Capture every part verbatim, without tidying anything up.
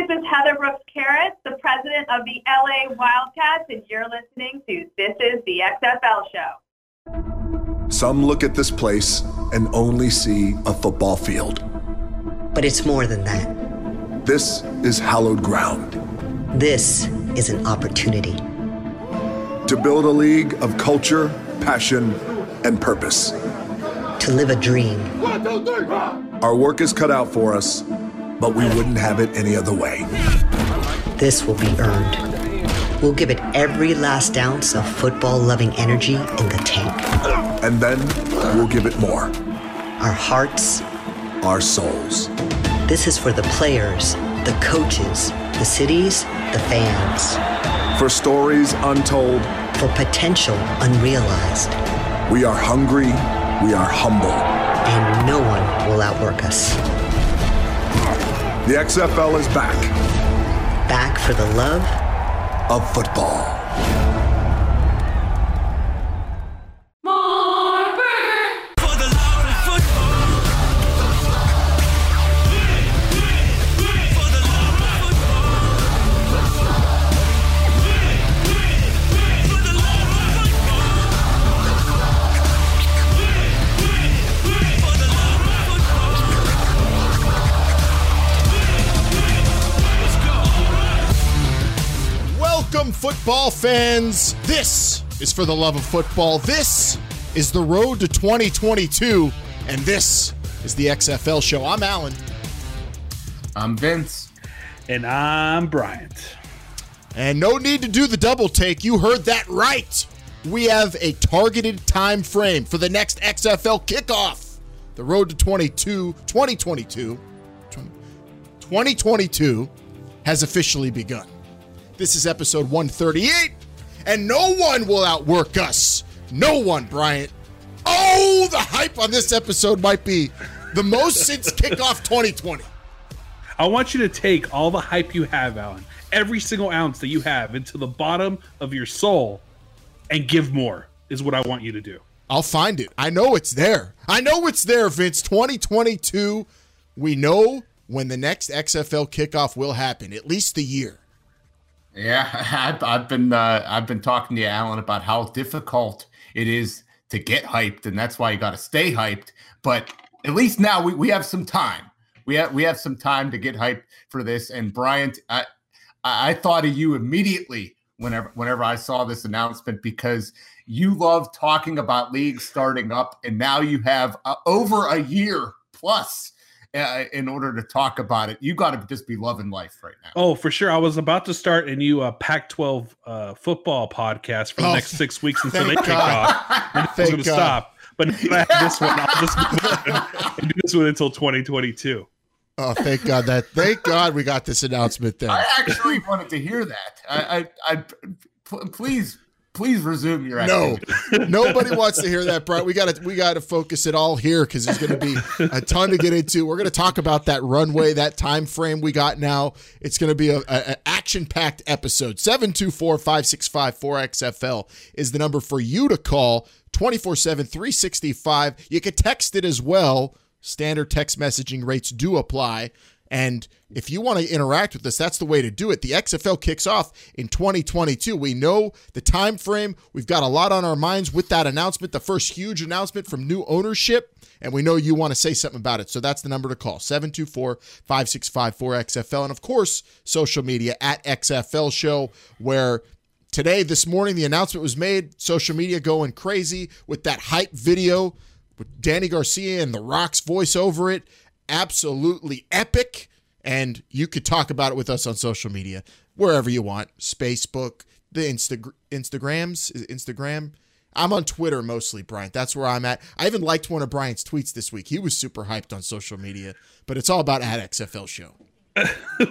This is Heather Brooks-Carris, the president of the L A Wildcats, and you're listening to This is the X F L Show. Some look at this place and only see a football field. But it's more than that. This is hallowed ground. This is an opportunity. To build a league of culture, passion, and purpose. To live a dream. One, two, three, four. Our work is cut out for us, but we wouldn't have it any other way. This will be earned. We'll give it every last ounce of football-loving energy in the tank. And then we'll give it more. Our hearts. Our souls. This is for the players, the coaches, the cities, the fans. For stories untold. For potential unrealized. We are hungry. We are humble. And no one will outwork us. The X F L is back. Back for the love of football. Football fans, this is for the love of football. This is the road to twenty twenty-two, and this is the X F L Show. I'm Alan. I'm Vince. And I'm Bryant. And no need to do the double take. You heard that right. We have a targeted time frame for the next X F L kickoff. The road to twenty-two, twenty twenty-two, twenty twenty-two has officially begun. This is episode one thirty-eight, and no one will outwork us. No one, Bryant. Oh, the hype on this episode might be the most since kickoff twenty twenty. I want you to take all the hype you have, Alan, every single ounce that you have into the bottom of your soul and give more is what I want you to do. I'll find it. I know it's there. I know it's there, Vince. twenty twenty-two, we know when the next X F L kickoff will happen, at least the year. Yeah, I've been uh, I've been talking to Alan about how difficult it is to get hyped, and that's why you got to stay hyped. But at least now we, we have some time. We have we have some time to get hyped for this. And Bryant, I I thought of you immediately whenever whenever I saw this announcement because you love talking about leagues starting up, and now you have uh, over a year plus. Uh, in order to talk about it. You got to just be loving life right now. Oh, for sure. I was about to start a new uh, Pac twelve uh, football podcast for the oh, next six weeks until they kick off. And I was going to stop. But now I have this one. I'll just do this one until twenty twenty-two. Oh, thank God. that! Thank God we got this announcement there. I actually wanted to hear that. I, I, I p- Please... Please resume your activity. No, nobody wants to hear that, Brett. We got to we got to focus it all here because there's going to be a ton to get into. We're going to talk about that runway, that time frame we got now. It's going to be a, a, an action-packed episode. seven two four, five six five, four X F L is the number for you to call twenty-four seven, three sixty-five. You can text it as well. Standard text messaging rates do apply. And if you want to interact with us, that's the way to do it. The X F L kicks off in twenty twenty-two. We know the time frame. We've got a lot on our minds with that announcement, the first huge announcement from new ownership, and we know you want to say something about it. So that's the number to call, seven two four, five six five, four X F L. And, of course, social media at X F L Show, where today, this morning, the announcement was made. Social media going crazy with that hype video with Danny Garcia and The Rock's voice over it. Absolutely epic, and you could talk about it with us on social media wherever you want. Facebook, the Insta- Instagrams, is Instagram. I'm on Twitter mostly, Bryant. That's where I'm at. I even liked one of Bryant's tweets this week. He was super hyped on social media, but it's all about at X F L Show.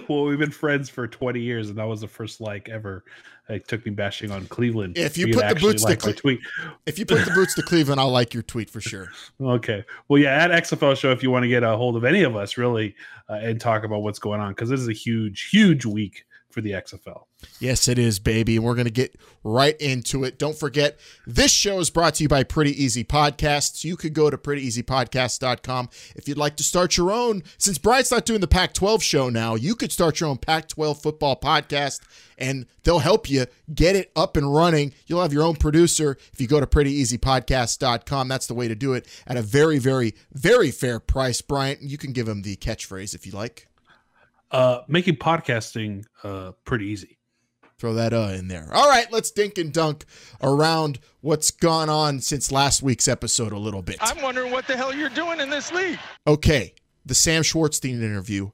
Well, we've been friends for twenty years, and that was the first like ever. It took me bashing on Cleveland. If you, you put the boots like to Cle- if you put the boots to Cleveland, I'll like your tweet for sure. Okay. Well, yeah, at X F L Show, if you want to get a hold of any of us, really, uh, and talk about what's going on, because this is a huge, huge week for the X F L. Yes, it is, baby. We're going to get right into it. Don't forget, this show is brought to you by Pretty Easy Podcasts. You could go to pretty easy podcasts dot com if you'd like to start your own. Since Brian's not doing the Pac twelve show now, you could start your own Pac twelve football podcast, and they'll help you get it up and running. You'll have your own producer if you go to pretty easy podcasts dot com. That's the way to do it, at a very, very, very fair price, Bryant. You can give him the catchphrase if you like. Uh, making podcasting uh, pretty easy. Throw that uh in there. All right, let's dink and dunk around what's gone on since last week's episode a little bit. I'm wondering what the hell you're doing in this league. Okay, the Sam Schwartzstein interview.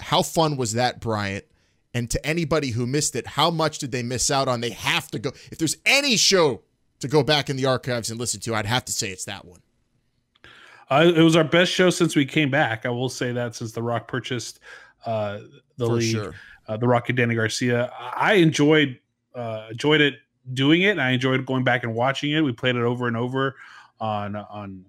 How fun was that, Bryant? And to anybody who missed it, how much did they miss out on? They have to go. If there's any show to go back in the archives and listen to, I'd have to say it's that one. Uh, it was our best show since we came back. I will say that, since The Rock purchased uh, the For league, sure. uh, The Rock and Danny Garcia. I enjoyed uh, enjoyed it doing it. And I enjoyed going back and watching it. We played it over and over on on. on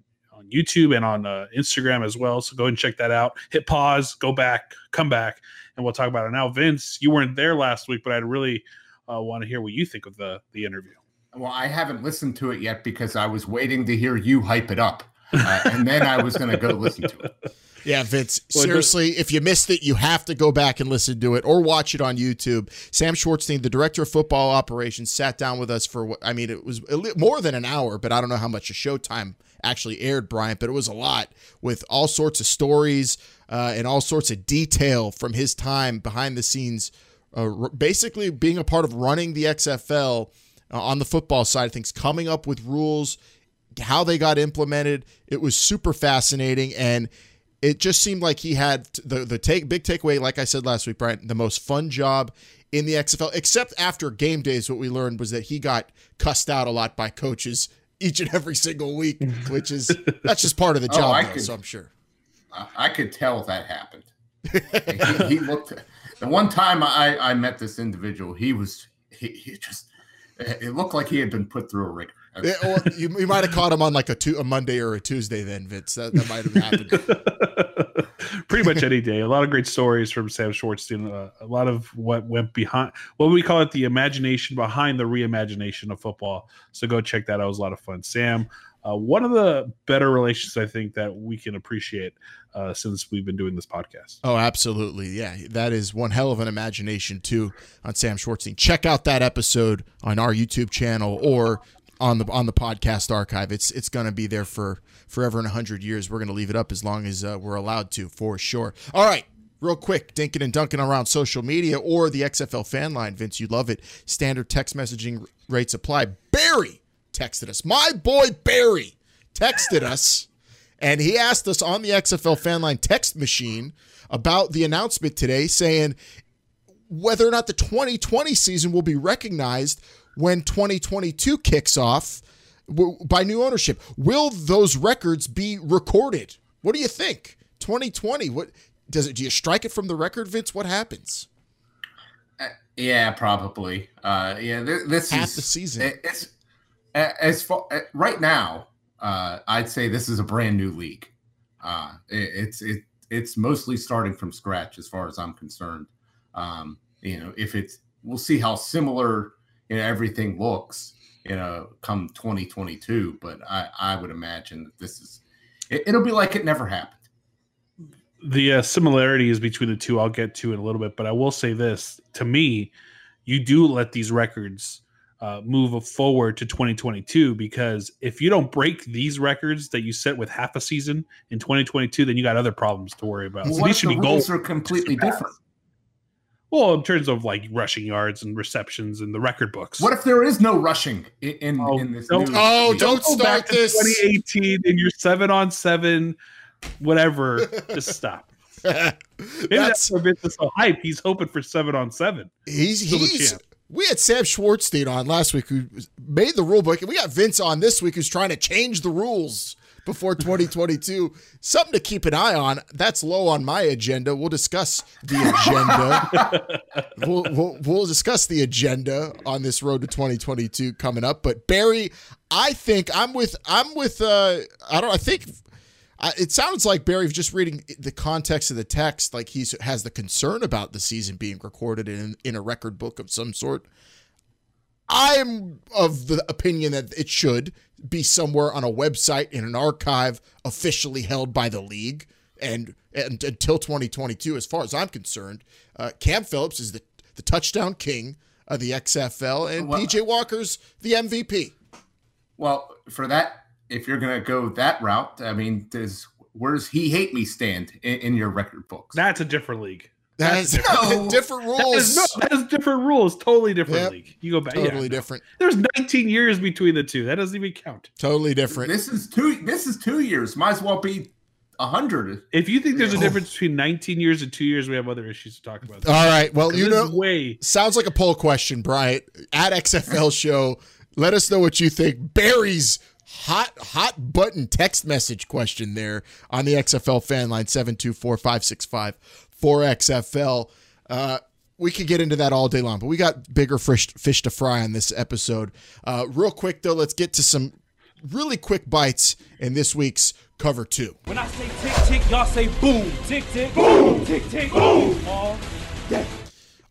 YouTube and on uh, Instagram as well. So go ahead and check that out. Hit pause, go back, come back, and we'll talk about it now. Vince, you weren't there last week, but I'd really uh, want to hear what you think of the the interview. Well, I haven't listened to it yet because I was waiting to hear you hype it up. Uh, and then I was going to go listen to it. Yeah, Vince, seriously, if you missed it, you have to go back and listen to it or watch it on YouTube. Sam Schwartzstein, the director of football operations, sat down with us for, what I mean, it was more than an hour, but I don't know how much of showtime actually aired, Bryant, but it was a lot, with all sorts of stories uh, and all sorts of detail from his time behind the scenes, uh, basically being a part of running the X F L uh, on the football side of things, coming up with rules, how they got implemented. It was super fascinating, and it just seemed like he had the the take big takeaway, like I said last week, Brian, the most fun job in the X F L, except after game days. What we learned was that he got cussed out a lot by coaches each and every single week, which is that's just part of the job. Oh, though, could, so I'm sure. I could tell that happened. he, he looked. The one time I, I met this individual, he was he, he just it looked like he had been put through a ringer. Yeah, well, you, you might have caught him on like a, two, a Monday or a Tuesday then, Vince. That, that might have happened. Pretty much any day. A lot of great stories from Sam Schwartzstein. Uh, a lot of what went behind, what we call it, the imagination behind the reimagination of football. So go check that out. It was a lot of fun. Sam, uh, one of the better relations I think that we can appreciate uh, since we've been doing this podcast. Oh, absolutely. Yeah, that is one hell of an imagination too on Sam Schwartzstein. Check out that episode on our YouTube channel or on the on the podcast archive. It's it's going to be there for forever and a hundred years. We're going to leave it up as long as uh, we're allowed to, for sure. All right, real quick, dinking and dunking around social media or the X F L fan line. Vince, you love it. Standard text messaging rates apply. Barry texted us. My boy Barry texted us, and he asked us on the X F L fan line text machine about the announcement today, saying whether or not the twenty twenty season will be recognized when twenty twenty-two kicks off w- by new ownership. Will those records be recorded? What do you think? twenty twenty, what does it, do you strike it from the record, Vince? What happens? Uh, yeah, probably. Uh, yeah, th- this half is half the season. It, it's as far right now. Uh, I'd say this is a brand new league. Uh, it, it's it it's mostly starting from scratch as far as I'm concerned. Um, you know, if it's we'll see how similar. You know, everything looks, you know, come twenty twenty-two, but I, I would imagine that this is, it, it'll be like it never happened. The uh, similarities between the two I'll get to in a little bit, but I will say this. To me, you do let these records uh, move forward to twenty twenty-two, because if you don't break these records that you set with half a season in twenty twenty-two, then you got other problems to worry about. Well, so these should the be goals are completely different. Well, in terms of like rushing yards and receptions and the record books. What if there is no rushing in, in, oh, in this? Don't, oh, don't, don't start back this. To twenty eighteen and you're seven on seven, whatever. Just stop. Maybe that's, that's why Vince is so hype. He's hoping for seven on seven. He's he's. We had Sam Schwartzstein on last week who made the rule book, and we got Vince on this week who's trying to change the rules before twenty twenty-two. Something to keep an eye on. That's low on my agenda. We'll discuss the agenda. we'll, we'll, we'll discuss the agenda on this road to twenty twenty-two coming up. But Barry, I think I'm with I'm with uh I don't I think I, it sounds like, Barry, just reading the context of the text, like he has the concern about the season being recorded in, in a record book of some sort. I'm of the opinion that it should be somewhere on a website in an archive officially held by the league. And, and until twenty twenty-two, as far as I'm concerned, uh, Cam Phillips is the, the touchdown king of the X F L, and well, P J Walker's the M V P. Well, for that, if you're going to go that route, I mean, does where does he hate me stand in, in your record books? That's a different league. That's that different. No, different rules. That is, no, that is different rules. Totally different yep. league. You go back. Totally yeah, different. No. There's nineteen years between the two. That doesn't even count. Totally different. This is two. This is two years. Might as well be a hundred. If you think there's a difference between nineteen years and two years, we have other issues to talk about. All right. Well, you know, way sounds like a poll question, Bryant. At X F L Show, let us know what you think. Barry's hot, hot button text message question there on the X F L fan line seven two four, five six five for X F L. Uh, we could get into that all day long, but we got bigger fish, fish to fry on this episode. Uh, real quick, though, let's get to some really quick bites in this week's Cover two. When I say tick, tick, y'all say boom. Tick, tick, boom. Tick, tick, boom. All day.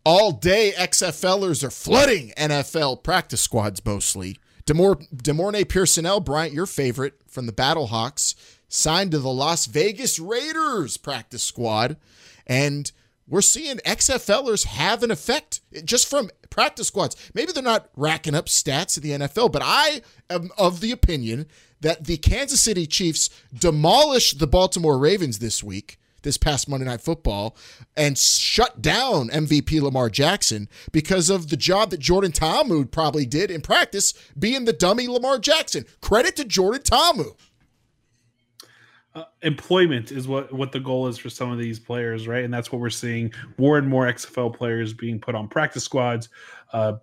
All day, X F Lers are flooding N F L practice squads mostly. De'Mor- De'Mornay Pierson-El, Bryant, your favorite from the Battlehawks, signed to the Las Vegas Raiders practice squad. And we're seeing X F Lers have an effect just from practice squads. Maybe they're not racking up stats in the N F L, but I am of the opinion that the Kansas City Chiefs demolished the Baltimore Ravens this week, this past Monday Night Football, and shut down M V P Lamar Jackson because of the job that Jordan Ta'amu probably did in practice, being the dummy Lamar Jackson. Credit to Jordan Ta'amu. Uh, employment is what, what the goal is for some of these players, right? And that's what we're seeing, more and more X F L players being put on practice squads, uh,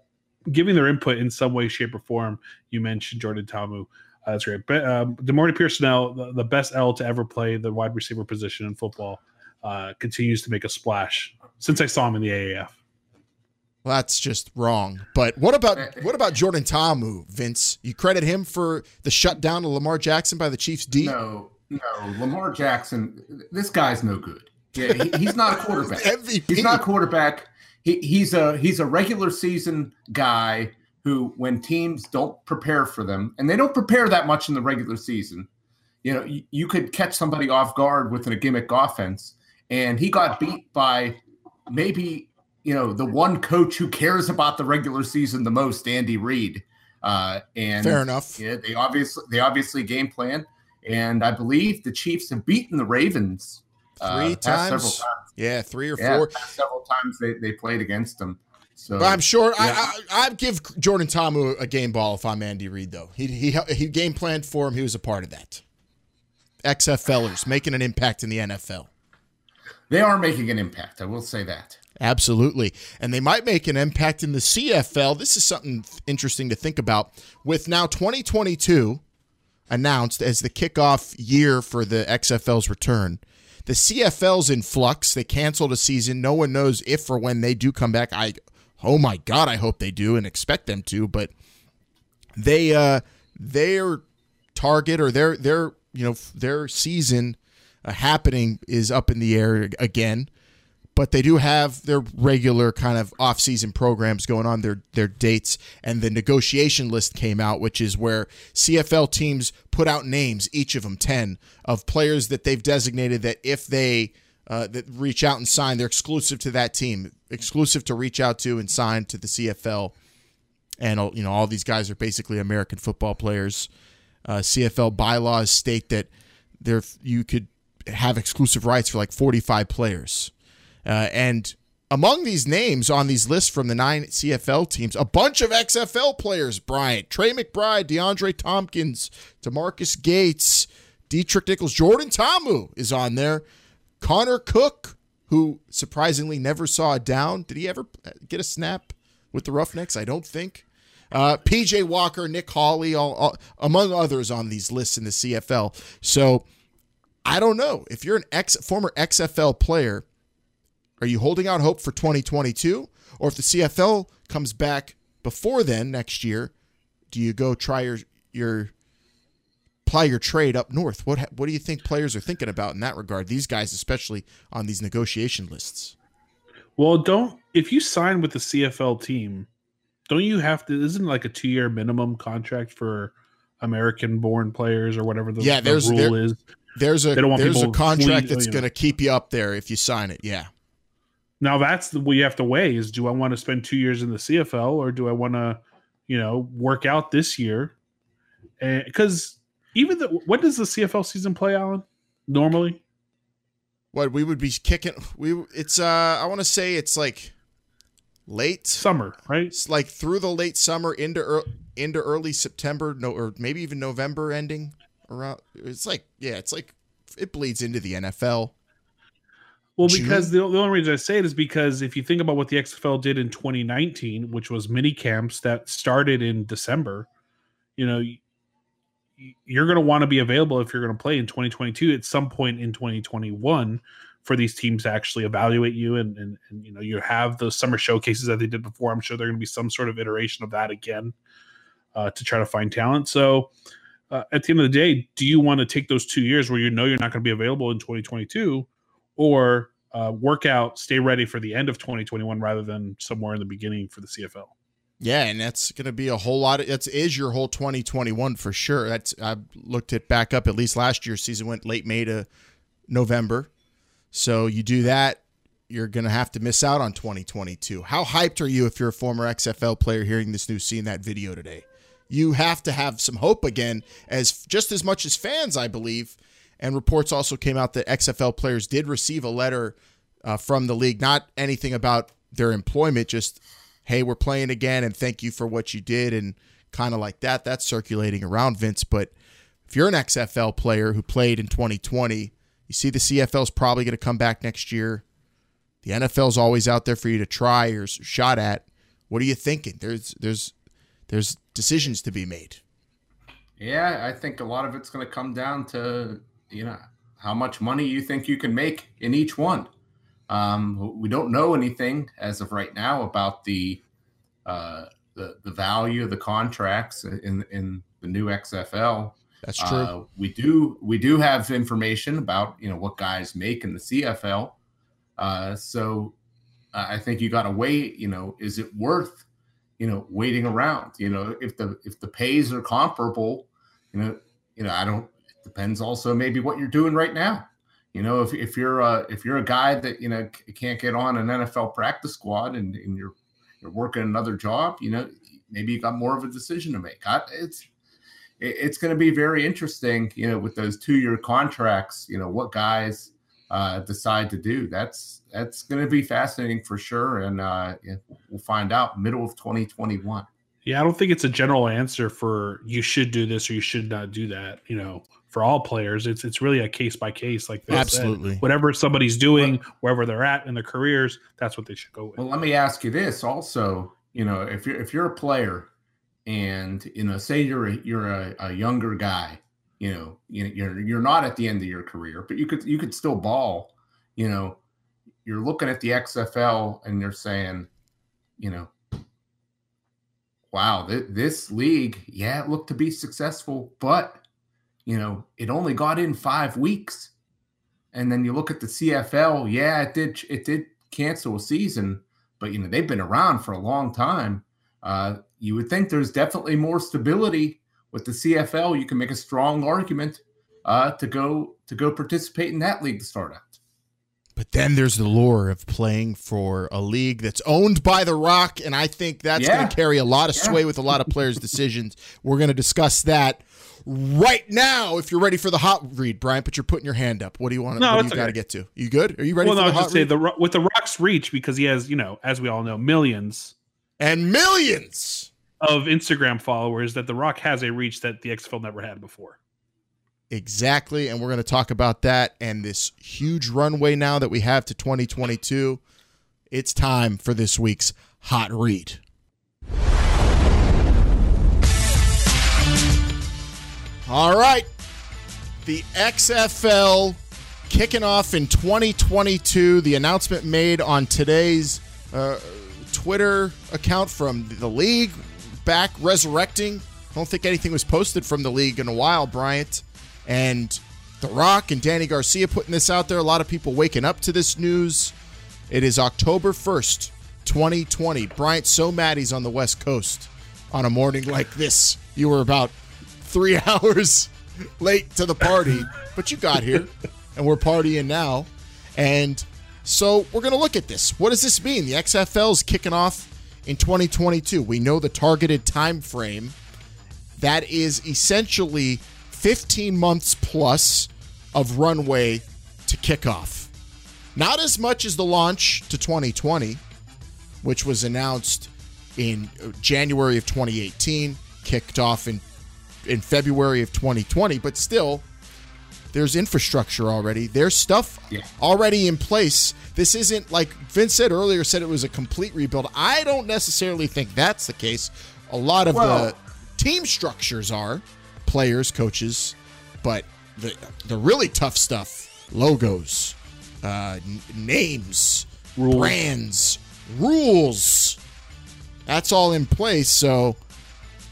giving their input in some way, shape, or form. You mentioned Jordan Ta'amu. Uh, that's great. But, um, De'Mornay Pierson-El, the, the best L to ever play the wide receiver position in football, uh, continues to make a splash since I saw him in the A A F. Well, that's just wrong. But what about what about Jordan Ta'amu, Vince? You credit him for the shutdown of Lamar Jackson by the Chiefs D? No. No, Lamar Jackson, this guy's no good. Yeah, he, he's not a quarterback. M V P. He's not a quarterback. He, he's a he's a regular season guy who, when teams don't prepare for them, and they don't prepare that much in the regular season, you know, you, you could catch somebody off guard with a gimmick offense, and he got beat by maybe, you know, the one coach who cares about the regular season the most, Andy Reid. Uh, and fair enough. Yeah, they obviously they obviously game plan. And I believe the Chiefs have beaten the Ravens uh, three times. Several times. Yeah, three or yeah, four. Several times they, they played against them. So but I'm sure yeah. I, I I'd give Jordan Ta'amu a game ball if I'm Andy Reid, though. He he he game planned for him. He was a part of that. X F Lers making an impact in the N F L. They are making an impact. I will say that. Absolutely. And they might make an impact in the C F L. This is something interesting to think about. With now twenty twenty-two announced as the kickoff year for the X F L's return, the C F L's in flux. They canceled a season. No one knows if or when they do come back. I, oh my God, I hope they do and expect them to. But they, uh, their target or their their you know their season uh, happening is up in the air again. But they do have their regular kind of off-season programs going on, their their dates, and the negotiation list came out, which is where C F L teams put out names, each of them ten, of players that they've designated that if they uh, that reach out and sign, they're exclusive to that team, exclusive to reach out to and sign to the C F L. And you know, all these guys are basically American football players. Uh, C F L bylaws state that there you could have exclusive rights for like forty-five players. Uh, and among these names on these lists from the nine C F L teams, a bunch of X F L players, Bryant, Trey McBride, DeAndre Tompkins, DeMarcus Gates, Dietrich Nichols, Jordan Ta'amu is on there. Connor Cook, who surprisingly never saw a down. Did he ever get a snap with the Roughnecks? I don't think. Uh, P J Walker, Nick Hawley, all, all, among others on these lists in the C F L. So I don't know. If you're an ex former X F L player, are you holding out hope for twenty twenty-two? Or if the C F L comes back before then next year, do you go try your your ply your trade up north. What what do you think players are thinking about in that regard? These guys, especially on these negotiation lists. Well, don't if you sign with the C F L team, don't you have to? Isn't like a two-year minimum contract for American-born players or whatever the, yeah, there's, the rule there, is? There's a there's a contract flee, that's you know. going to keep you up there if you sign it. Yeah. Now that's the way you have to weigh: is do I want to spend two years in the C F L or do I want to, you know, work out this year? Because even the when does the C F L season play, Alan? Normally, what we would be kicking we it's uh I want to say it's like late summer, right? It's like through the late summer into early, into early September, no, or maybe even November ending. Around it's like yeah, it's like it bleeds into the N F L. Well, because the, the only reason I say it is because if you think about what the X F L did in twenty nineteen, which was mini camps that started in December, you know, you're going to want to be available if you're going to play in twenty twenty-two at some point in twenty twenty-one for these teams to actually evaluate you. And, and, and you know, you have those summer showcases that they did before. I'm sure there's going to be some sort of iteration of that again uh, to try to find talent. So uh, at the end of the day, do you want to take those two years where you know you're not going to be available in twenty twenty-two? Or uh, work out, stay ready for the end of twenty twenty-one rather than somewhere in the beginning for the C F L. Yeah, and that's going to be a whole lot. Of, that's is your whole twenty twenty-one for sure. That's I looked it back up. At least last year's season went late May to November. So you do that, you're going to have to miss out on twenty twenty-two. How hyped are you if you're a former X F L player hearing this news, seeing that video today? You have to have some hope again, as just as much as fans, I believe. And reports also came out that X F L players did receive a letter uh, from the league, not anything about their employment, just, hey, we're playing again and thank you for what you did and kind of like that. That's circulating around, Vince. But if you're an X F L player who played in twenty twenty, you see the C F L is probably going to come back next year. The N F L is always out there for you to try or shot at. What are you thinking? There's, there's, there's decisions to be made. Yeah, I think a lot of it's going to come down to – you know, how much money you think you can make in each one. Um, we don't know anything as of right now about the, uh, the the value of the contracts in in the new X F L. That's true. Uh, we do we do have information about, you know, what guys make in the C F L. Uh, so I think you got to wait. You know, is it worth, you know, waiting around? You know, if the if the pays are comparable, you know, you know, I don't. Depends also maybe what you're doing right now. You know, if, if you're a, if you're a guy that, you know, c- can't get on an N F L practice squad and, and you're you're working another job, you know, maybe you got more of a decision to make. I, it's it, it's going to be very interesting, you know, with those two-year contracts, you know, what guys uh, decide to do. That's that's going to be fascinating for sure, and uh, we'll find out middle of twenty twenty-one. Yeah, I don't think it's a general answer for you should do this or you should not do that, you know. For all players, it's it's really a case by case, like this. Absolutely. Whatever somebody's doing, wherever they're at in their careers, that's what they should go with. Well, let me ask you this also. You know, if you're if you're a player, and you know, say you're a, you're a, a younger guy, you know, you're you're not at the end of your career, but you could you could still ball. You know, you're looking at the X F L and you're saying, you know, wow, th- this league, yeah, it looked to be successful, but you know, it only got in five weeks. And then you look at the C F L, yeah, it did it did cancel a season, but, you know, they've been around for a long time. Uh, you would think there's definitely more stability with the C F L. You can make a strong argument uh, to go to go participate in that league to start out. But then there's the lure of playing for a league that's owned by The Rock, and I think that's yeah. going to carry a lot of sway yeah. with a lot of players' decisions. We're going to discuss that right now. If you're ready for the hot read, Brian, but you're putting your hand up. What do you want? No, what do you okay. got to get to? You good? Are you ready? Well, for no, the hot just read? Say the with The Rock's reach, because he has, you know, as we all know, millions and millions of Instagram followers. That The Rock has a reach that the X F L never had before. Exactly, and we're going to talk about that and this huge runway now that we have to twenty twenty-two. It's time for this week's Hot Read. All right, the X F L kicking off in twenty twenty-two. The announcement made on today's uh, Twitter account from the league, back resurrecting don't think anything was posted from the league in a while, Bryant. And The Rock and Danny Garcia putting this out there. A lot of people waking up to this news. It is October first, twenty twenty. Bryant, so mad he's on the West Coast on a morning like this. You were about three hours late to the party, but you got here, and we're partying now. And so we're going to look at this. What does this mean? The X F L is kicking off in twenty twenty-two. We know the targeted time frame. That is essentially fifteen months plus of runway to kick off. Not as much as the launch to twenty twenty, which was announced in January of twenty eighteen, kicked off in, in February of twenty twenty, but still, there's infrastructure already. There's stuff yeah. already in place. This isn't, like Vince said earlier, said it was a complete rebuild. I don't necessarily think that's the case. A lot of well, the team structures are. Players, coaches, but the the really tough stuff, logos, uh, n- names, rules. brands, rules, that's all in place. So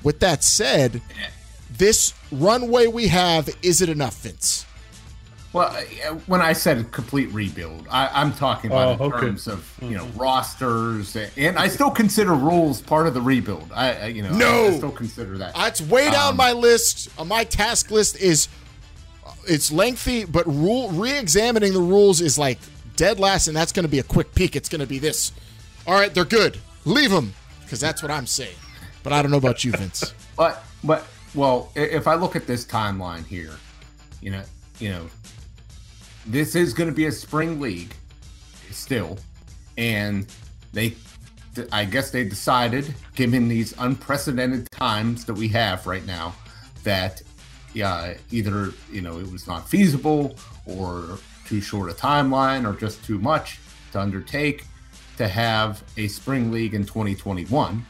with that said, this runway we have, is it enough, Vince? Well, when I said complete rebuild, I, I'm talking about oh, in okay. terms of, you know, mm-hmm. rosters, and I still consider rules part of the rebuild. I, I you know, no. I, I still consider that. That's way down um, my list. My task list is, it's lengthy, but rule re-examining the rules is like dead last, and that's going to be a quick peek. It's going to be this. All right, they're good. Leave them, because that's what I'm saying. But I don't know about you, Vince. but but well, if I look at this timeline here, you know, you know. This is going to be a spring league still, and they, I guess they decided, given these unprecedented times that we have right now, that yeah, either, you know, it was not feasible or too short a timeline or just too much to undertake to have a spring league in twenty twenty-one.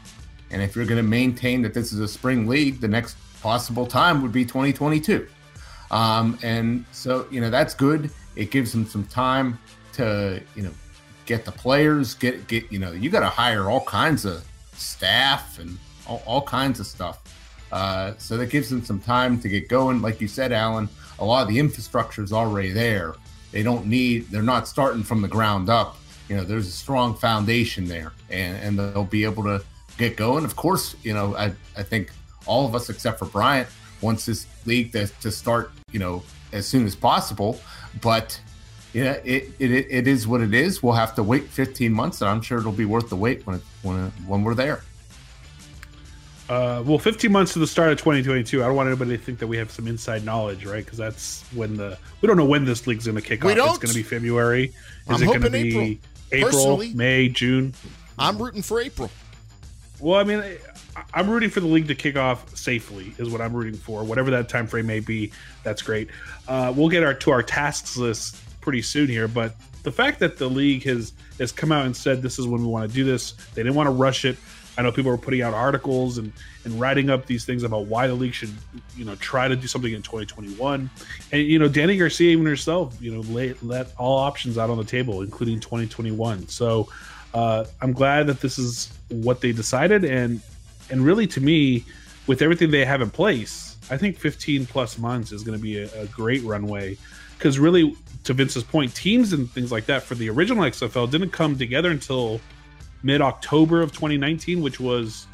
And if you're going to maintain that this is a spring league, the next possible time would be twenty twenty-two. Um, and so, you know, that's good. It gives them some time to, you know, get the players, get, get you know, you got to hire all kinds of staff and all, all kinds of stuff. Uh, so that gives them some time to get going. Like you said, Alan, a lot of the infrastructure is already there. They don't need, they're not starting from the ground up. You know, there's a strong foundation there, and, and they'll be able to get going. Of course, you know, I, I think all of us, except for Bryant, wants this league to, to start, you know, as soon as possible. But yeah, it, it it is what it is. We'll have to wait fifteen months, and I'm sure it'll be worth the wait when it, when it, when we're there. Uh, well, fifteen months to the start of twenty twenty-two. I don't want anybody to think that we have some inside knowledge, right? Because that's when the we don't know when this league's going to kick we off. Don't. It's going to be February. Is I'm it going to be April, Personally, May, June? I'm rooting for April. Well, I mean. I, I'm rooting for the league to kick off safely is what I'm rooting for. Whatever that time frame may be, that's great. Uh, we'll get our to our tasks list pretty soon here, but the fact that the league has, has come out and said this is when we want to do this, they didn't want to rush it. I know people were putting out articles and, and writing up these things about why the league should, you know, try to do something in twenty twenty-one. And, you know, Danny Garcia even herself, you know, lay, let all options out on the table, including twenty twenty-one. So uh, I'm glad that this is what they decided. And And really, to me, with everything they have in place, I think fifteen plus months is going to be a, a great runway. Because really, to Vince's point, teams and things like that for the original X F L didn't come together until mid-October of twenty nineteen, which was,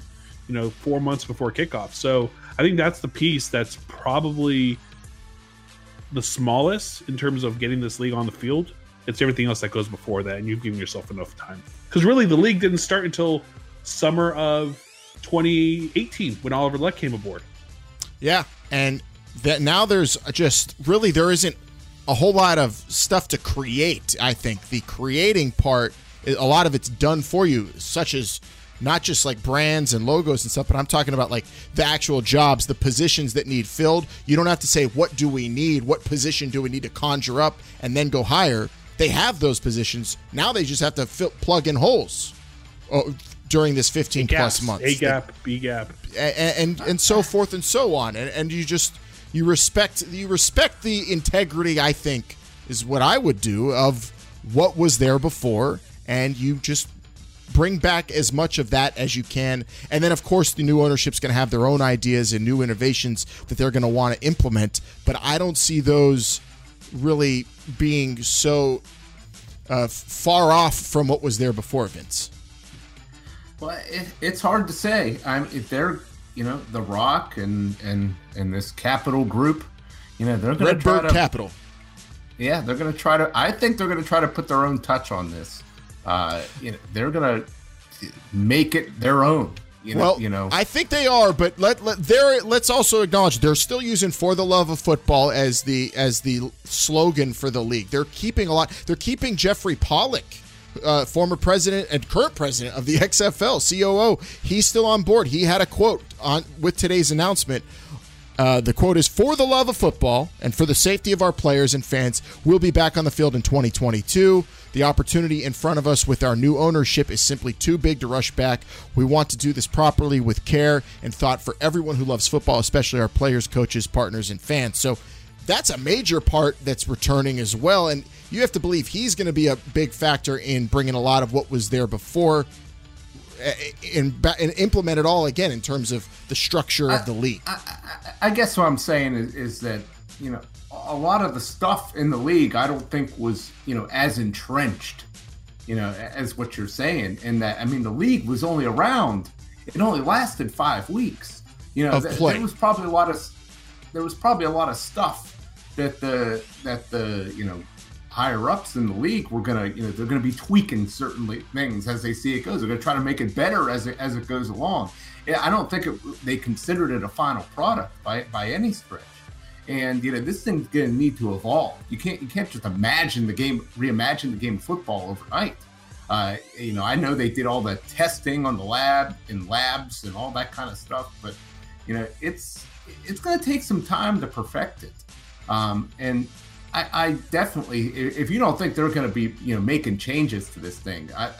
you know, four months before kickoff. So I think that's the piece that's probably the smallest in terms of getting this league on the field. It's everything else that goes before that, and you've given yourself enough time. Because really, the league didn't start until summer of twenty eighteen when Oliver Luck came aboard. Yeah, and that now there's just really there isn't a whole lot of stuff to create. I think the creating part, a lot of it's done for you, such as not just like brands and logos and stuff, but I'm talking about like the actual jobs, the positions that need filled. You don't have to say what do we need, what position do we need to conjure up and then go hire. They have those positions. Now they just have to fill, plug in holes. Oh, during this fifteen plus months, A gap, B gap, and, and and so forth and so on, and and you just you respect you respect the integrity. I think is what I would do of what was there before, and you just bring back as much of that as you can. And then, of course, the new ownership's going to have their own ideas and new innovations that they're going to want to implement. But I don't see those really being so uh, far off from what was there before, Vince. Well, it, it's hard to say. I'm if they're, you know, The Rock and and and this Capital Group, you know, they're going to try to Redbird Capital. Yeah, they're going to try to. I think they're going to try to put their own touch on this. Uh, you know, they're going to make it their own. You know, well, you know, I think they are, but let let there. Let's also acknowledge they're still using "For the Love of Football" as the as the slogan for the league. They're keeping a lot. They're keeping Jeffrey Pollack, uh, former president and current president of the X F L, C O O. He's still on board. He had a quote on with today's announcement. Uh, the quote is, "For the love of football and for the safety of our players and fans, we'll be back on the field in twenty twenty-two. The opportunity in front of us with our new ownership is simply too big to rush back. We want to do this properly with care and thought for everyone who loves football, especially our players, coaches, partners, and fans." So that's a major part that's returning as well. And you have to believe he's going to be a big factor in bringing a lot of what was there before and implement it all again in terms of the structure of the league. I, I, I guess what I'm saying is, is that, you know, a lot of the stuff in the league I don't think was, you know, as entrenched, you know, as what you're saying. And that, I mean, the league was only around, it only lasted five weeks. You know, th- there was probably a lot of, there was probably a lot of stuff that the, that the, you know, higher ups in the league we're gonna, you know, they're gonna be tweaking certain things as they see it goes. They're gonna try to make it better as it as it goes along. I don't think it, they considered it a final product by by any stretch. And you know, this thing's gonna need to evolve. You can't you can't just imagine the game, reimagine the game of football overnight. Uh, you know, I know they did all the testing on the lab and labs and all that kind of stuff, but you know, it's it's gonna take some time to perfect it. Um, and I, I definitely, if you don't think they're going to be, you know, making changes to this thing, I,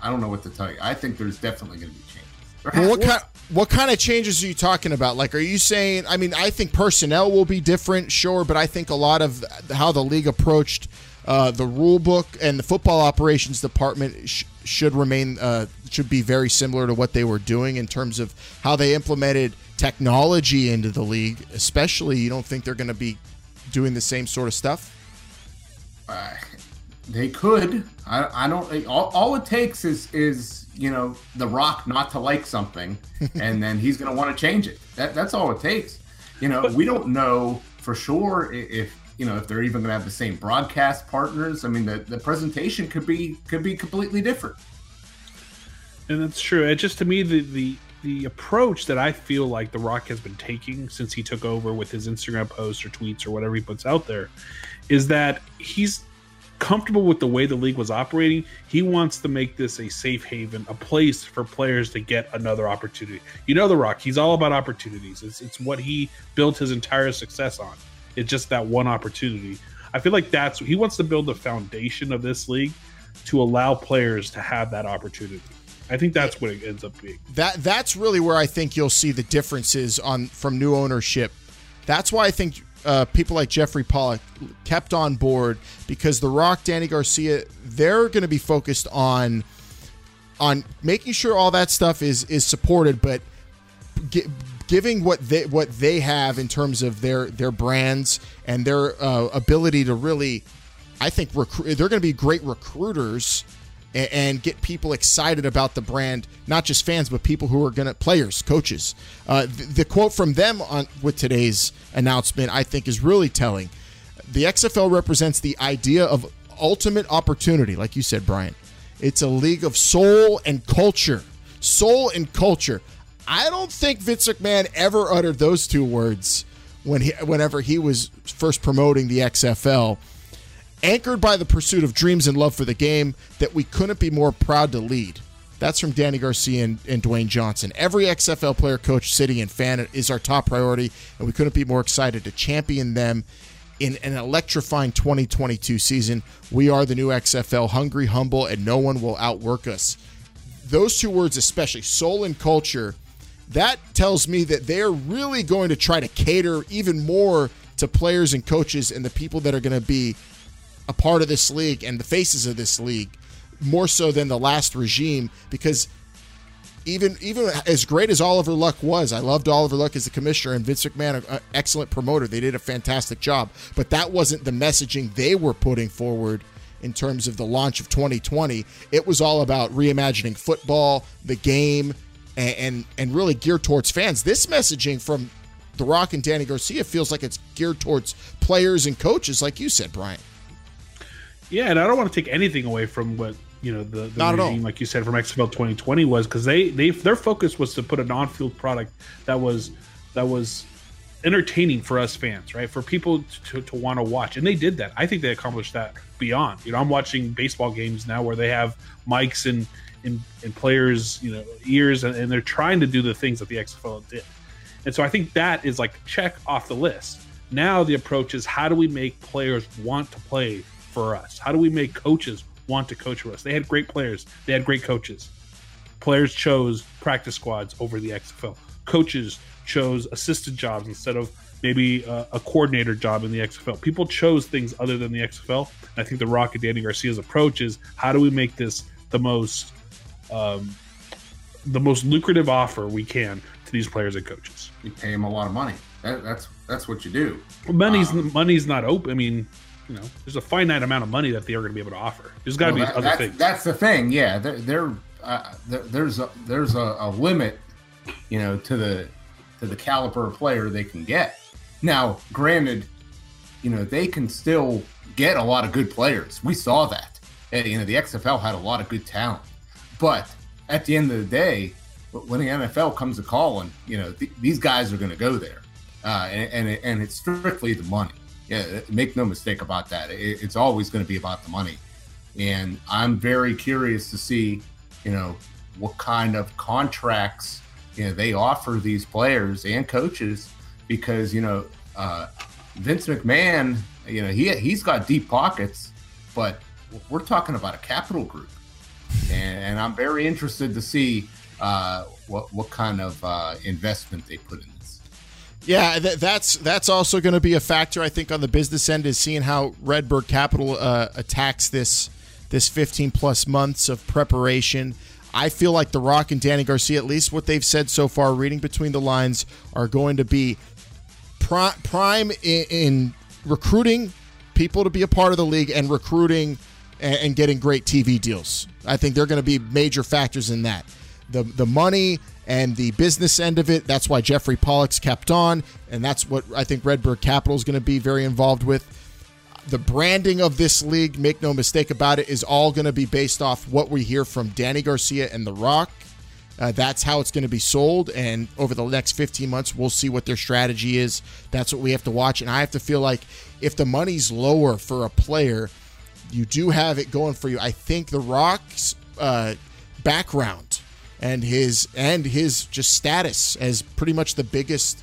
I don't know what to tell you. I think there's definitely going to be changes. Well, what kind, what kind of changes are you talking about? Like, are you saying? I mean, I think personnel will be different, sure, but I think a lot of how the league approached uh, the rule book and the football operations department sh- should remain, uh, should be very similar to what they were doing in terms of how they implemented technology into the league. Especially, you don't think they're going to be doing the same sort of stuff? Uh, they could. I, I don't. All, all it takes is is you know, The Rock not to like something, and then he's going to want to change it. That that's all it takes. You know, we don't know for sure if you know if they're even going to have the same broadcast partners. I mean, the, the presentation could be could be completely different. And that's true. It just to me the the. The approach that I feel like The Rock has been taking since he took over with his Instagram posts or tweets or whatever he puts out there is that he's comfortable with the way the league was operating. He wants to make this a safe haven, a place for players to get another opportunity. You know, The Rock, he's all about opportunities. It's, it's what he built his entire success on. It's just that one opportunity. I feel like that's he wants to build the foundation of this league to allow players to have that opportunity. I think that's what it ends up being. That that's really where I think you'll see the differences on from new ownership. That's why I think uh, people like Jeffrey Pollack kept on board, because The Rock, Danny Garcia, they're going to be focused on on making sure all that stuff is is supported, but gi- giving what they what they have in terms of their their brands and their uh, ability to really, I think, recruit. They're going to be great recruiters and get people excited about the brand, not just fans, but people who are going to, players, coaches. Uh, the, the quote from them on with today's announcement, I think, is really telling. The X F L represents the idea of ultimate opportunity, like you said, Brian. It's a league of soul and culture. Soul and culture. I don't think Vince McMahon ever uttered those two words when he, whenever he was first promoting the X F L. Anchored by the pursuit of dreams and love for the game that we couldn't be more proud to lead. That's from Danny Garcia and, and Dwayne Johnson. Every X F L player, coach, city, and fan is our top priority, and we couldn't be more excited to champion them in an electrifying twenty twenty-two season. We are the new X F L, hungry, humble, and no one will outwork us. Those two words especially, soul and culture, that tells me that they're really going to try to cater even more to players and coaches and the people that are going to be a part of this league and the faces of this league more so than the last regime, because even even as great as Oliver Luck was, I loved Oliver Luck as the commissioner and Vince McMahon, an excellent promoter. They did a fantastic job, but that wasn't the messaging they were putting forward in terms of the launch of twenty twenty. It was all about reimagining football, the game, and, and, and really geared towards fans. This messaging from The Rock and Danny Garcia feels like it's geared towards players and coaches, like you said, Brian. Yeah, and I don't want to take anything away from what, you know, the, the regime, like you said, from X F L twenty twenty was, because they, they their focus was to put an on-field product that was that was entertaining for us fans, right? For people to, to want to watch. And they did that. I think they accomplished that beyond. You know, I'm watching baseball games now where they have mics and and, and players, you know, ears, and, and they're trying to do the things that the X F L did. And so I think that is like check off the list. Now the approach is, how do we make players want to play for us? How do we make coaches want to coach for us? They had great players. They had great coaches. Players chose practice squads over the X F L. Coaches chose assistant jobs instead of maybe a, a coordinator job in the X F L. People chose things other than the X F L. And I think The Rock and Danny Garcia's approach is, how do we make this the most um, the most lucrative offer we can to these players and coaches? You pay them a lot of money. That, that's that's what you do. Well, money's um, money's not open. I mean, you know, there's a finite amount of money that they are going to be able to offer. There's got to well, be that, other that's, things. That's the thing. Yeah, there, there, uh, there there's a, there's a, a limit, you know, to the to the caliber of player they can get. Now, granted, you know, they can still get a lot of good players. We saw that. You know, the X F L had a lot of good talent, but at the end of the day, when the N F L comes to calling, you know, th- these guys are going to go there, uh, and, and and it's strictly the money. Yeah, make no mistake about that. It, it's always going to be about the money, and I'm very curious to see, you know, what kind of contracts, you know, they offer these players and coaches, because, you know, uh, Vince McMahon, you know, he he's got deep pockets, but we're talking about a capital group, and, and I'm very interested to see uh what what kind of uh investment they put in this. Yeah, th- that's that's also going to be a factor, I think, on the business end, is seeing how Redbird Capital uh attacks this this fifteen plus months of preparation. I feel like The Rock and Danny Garcia, at least what they've said so far, reading between the lines, are going to be pri- prime in, in recruiting people to be a part of the league and recruiting and, and getting great T V deals. I think they're going to be major factors in that. The the money and the business end of it, that's why Jeffrey Pollack's kept on, and that's what I think Redbird Capital is going to be very involved with. The branding of this league, make no mistake about it, is all going to be based off what we hear from Danny Garcia and The Rock. Uh, that's how it's going to be sold, and over the next fifteen months, we'll see what their strategy is. That's what we have to watch, and I have to feel like if the money's lower for a player, you do have it going for you. I think The Rock's uh, background and his and his just status as pretty much the biggest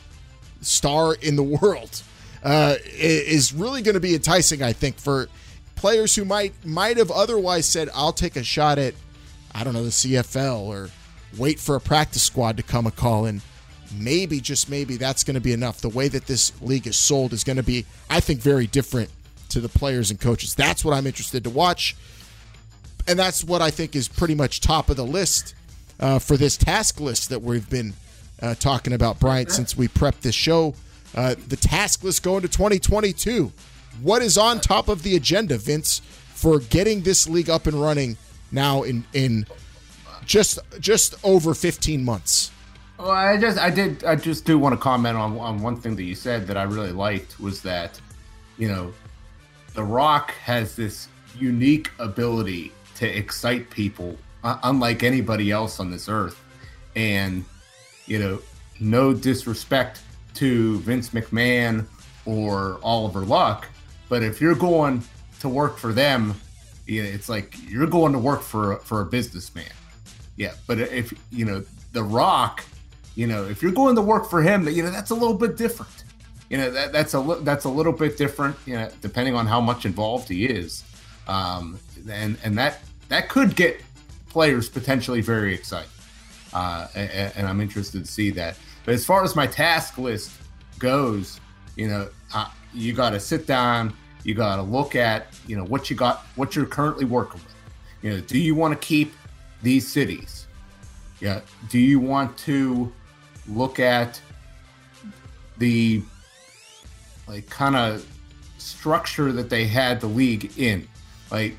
star in the world uh, is really going to be enticing, I think, for players who might might have otherwise said, I'll take a shot at, I don't know, the C F L, or wait for a practice squad to come a call. And maybe, just maybe, that's going to be enough. The way that this league is sold is going to be, I think, very different to the players and coaches. That's what I'm interested to watch. And that's what I think is pretty much top of the list Uh, for this task list that we've been uh, talking about, Bryant, since we prepped this show. Uh, the task list going to twenty twenty-two. What is on top of the agenda, Vince, for getting this league up and running now in in just just over fifteen months? Well, I just I did I just do want to comment on on one thing that you said that I really liked, was that, you know, The Rock has this unique ability to excite people unlike anybody else on this earth. And, you know, no disrespect to Vince McMahon or Oliver Luck, but if you're going to work for them, you know, it's like you're going to work for, for a businessman. Yeah, but if, you know, The Rock, you know, if you're going to work for him, you know, that's a little bit different. You know, that, that's, a, that's a little bit different, you know, depending on how much involved he is. Um, and, and that, that could get players potentially very exciting, uh, and, and I'm interested to see that. But as far as my task list goes, you know, uh, you got to sit down, you got to look at, you know, what you got, what you're currently working with. You know, do you want to keep these cities? Yeah. Do you want to look at the like kind of structure that they had the league in? Like,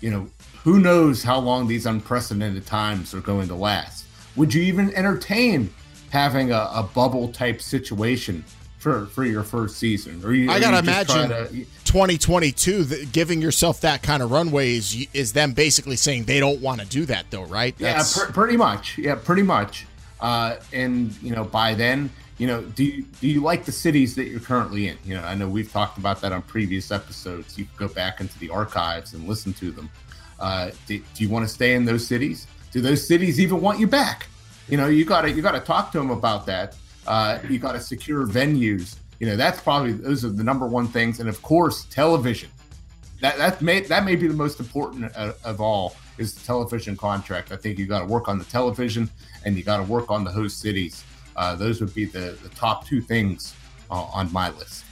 you know, who knows how long these unprecedented times are going to last? Would you even entertain having a, a bubble type situation for, for your first season? Or you, I got to imagine to, twenty twenty-two, the, giving yourself that kind of runway is, is them basically saying they don't want to do that though, right? That's... Yeah, pr- pretty much. Yeah, pretty much. Uh, and, you know, by then, you know, do you, do you like the cities that you're currently in? You know, I know we've talked about that on previous episodes. You can go back into the archives and listen to them. Uh, do, do you want to stay in those cities? Do those cities even want you back? You know, you gotta you gotta talk to them about that. Uh, you gotta secure venues. You know, that's probably those are the number one things. And of course, television. That that may that may be the most important of, of all is the television contract. I think you gotta work on the television and you gotta work on the host cities. Uh, those would be the the top two things uh, on my list.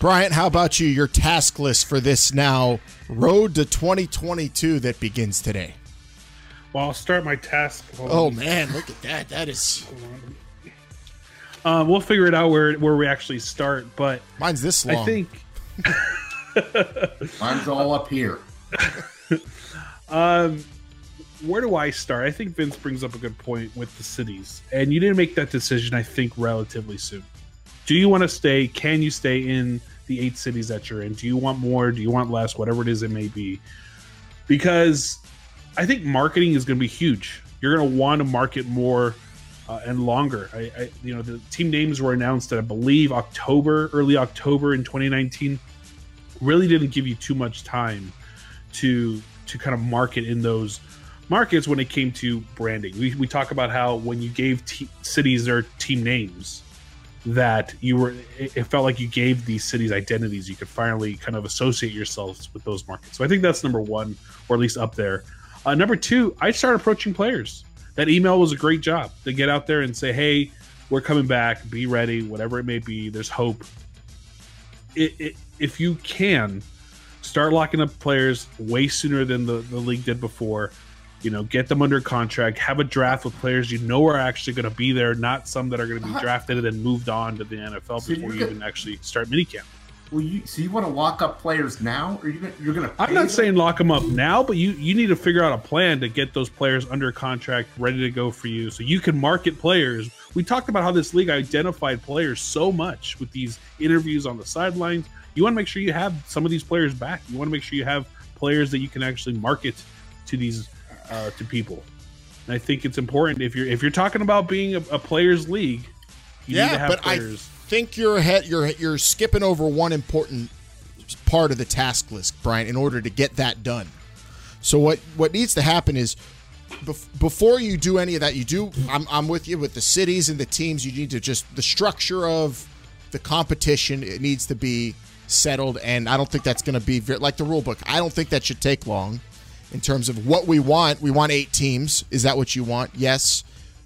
Bryant, how about you? Your task list for this now road to twenty twenty-two that begins today. Well, I'll start my task. Hold oh on. Man, look at that! That is. Um, we'll figure it out where where we actually start, but mine's this long. I think mine's all up here. um, where do I start? I think Vince brings up a good point with the cities, and you didn't make that decision. I think relatively soon. Do you want to stay? Can you stay in the eight cities that you're in? Do you want more? Do you want less? Whatever it is, it may be, because I think marketing is going to be huge. You're going to want to market more uh, and longer. I, I, you know, the team names were announced at, I believe, October, early October in twenty nineteen. Really didn't give you too much time to to kind of market in those markets when it came to branding. We, we talk about how when you gave te- cities their team names, that you were it, it felt like you gave these cities identities. You could finally kind of associate yourselves with those markets. So I think that's number one, or at least up there. Uh, number two, I started approaching players. That email was a great job to get out there and say, hey, we're coming back. Be ready, whatever it may be. There's hope. It, it, if you can, start locking up players way sooner than the, the league did before. You know, get them under contract. Have a draft with players you know are actually going to be there, not some that are going to be drafted and then moved on to the N F L so before you could- even actually start minicamp. Well, you, so you want to lock up players now, or you you're gonna? I'm not them? saying lock them up now, but you, you need to figure out a plan to get those players under contract, ready to go for you, so you can market players. We talked about how this league identified players so much with these interviews on the sidelines. You want to make sure you have some of these players back. You want to make sure you have players that you can actually market to these uh, to people. And I think it's important if you're if you're talking about being a, a players league, you yeah, need to have players. I... think you're ahead, you're you're skipping over one important part of the task list, Brian, in order to get that done. So what what needs to happen is bef- before you do any of that, you do I'm I'm with you with the cities and the teams. You need to just the structure of the competition, it needs to be settled, and I don't think that's going to be like the rule book. I don't think that should take long in terms of what we want. We want eight teams. Is that what you want? Yes.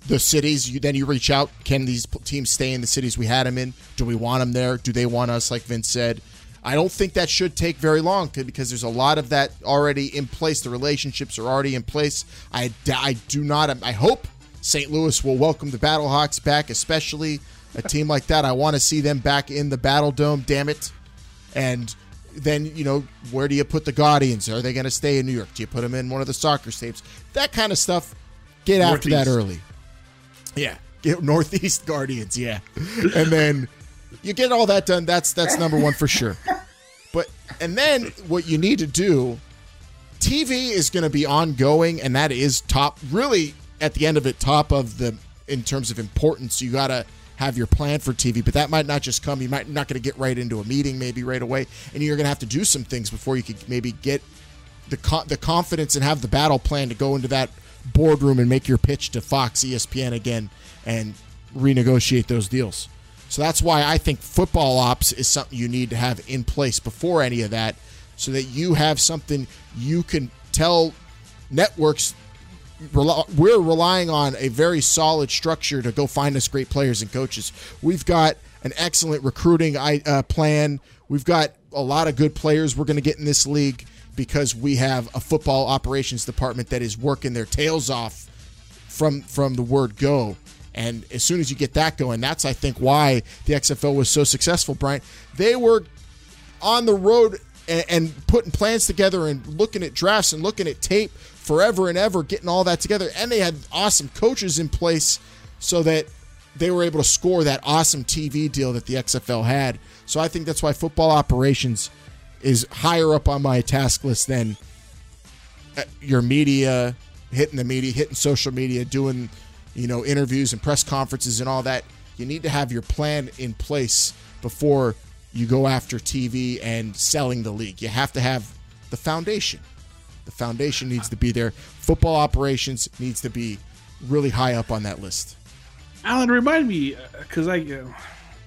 The cities, you, then you reach out. Can these teams stay in the cities we had them in? Do we want them there? Do they want us, like Vince said? I don't think that should take very long because there's a lot of that already in place. The relationships are already in place. I, I do not, I hope Saint Louis will welcome the Battlehawks back, especially a team like that. I want to see them back in the Battle Dome, damn it. And then, you know, where do you put the Guardians? Are they going to stay in New York? Do you put them in one of the soccer stadiums? That kind of stuff. Get after Northeast. That early. Yeah, get Northeast Guardians, yeah. And then you get all that done. That's that's number one for sure. But and then what you need to do, T V is going to be ongoing, and that is top, really at the end of it, top of the, in terms of importance. You got to have your plan for T V, but that might not just come. You might not going to get right into a meeting maybe right away, and you're going to have to do some things before you could maybe get the co- the confidence and have the battle plan to go into that boardroom and make your pitch to Fox, E S P N again, and renegotiate those deals. So that's why I think football ops is something you need to have in place before any of that, so that you have something you can tell networks, we're relying on a very solid structure to go find us great players and coaches. We've got an excellent recruiting plan. We've got a lot of good players we're going to get in this league. because we have a football operations department that is working their tails off from from the word go. And as soon as you get that going, that's, I think, why the X F L was so successful, Bryant. They were on the road and, and putting plans together and looking at drafts and looking at tape forever and ever, getting all that together. And they had awesome coaches in place so that they were able to score that awesome T V deal that the X F L had. So I think that's why football operations is higher up on my task list than your media, hitting the media, hitting social media, doing, you know, interviews and press conferences and all that. You need to have your plan in place before you go after T V and selling the league. You have to have the foundation. The foundation needs to be there. Football operations needs to be really high up on that list. Alan, remind me, because I uh,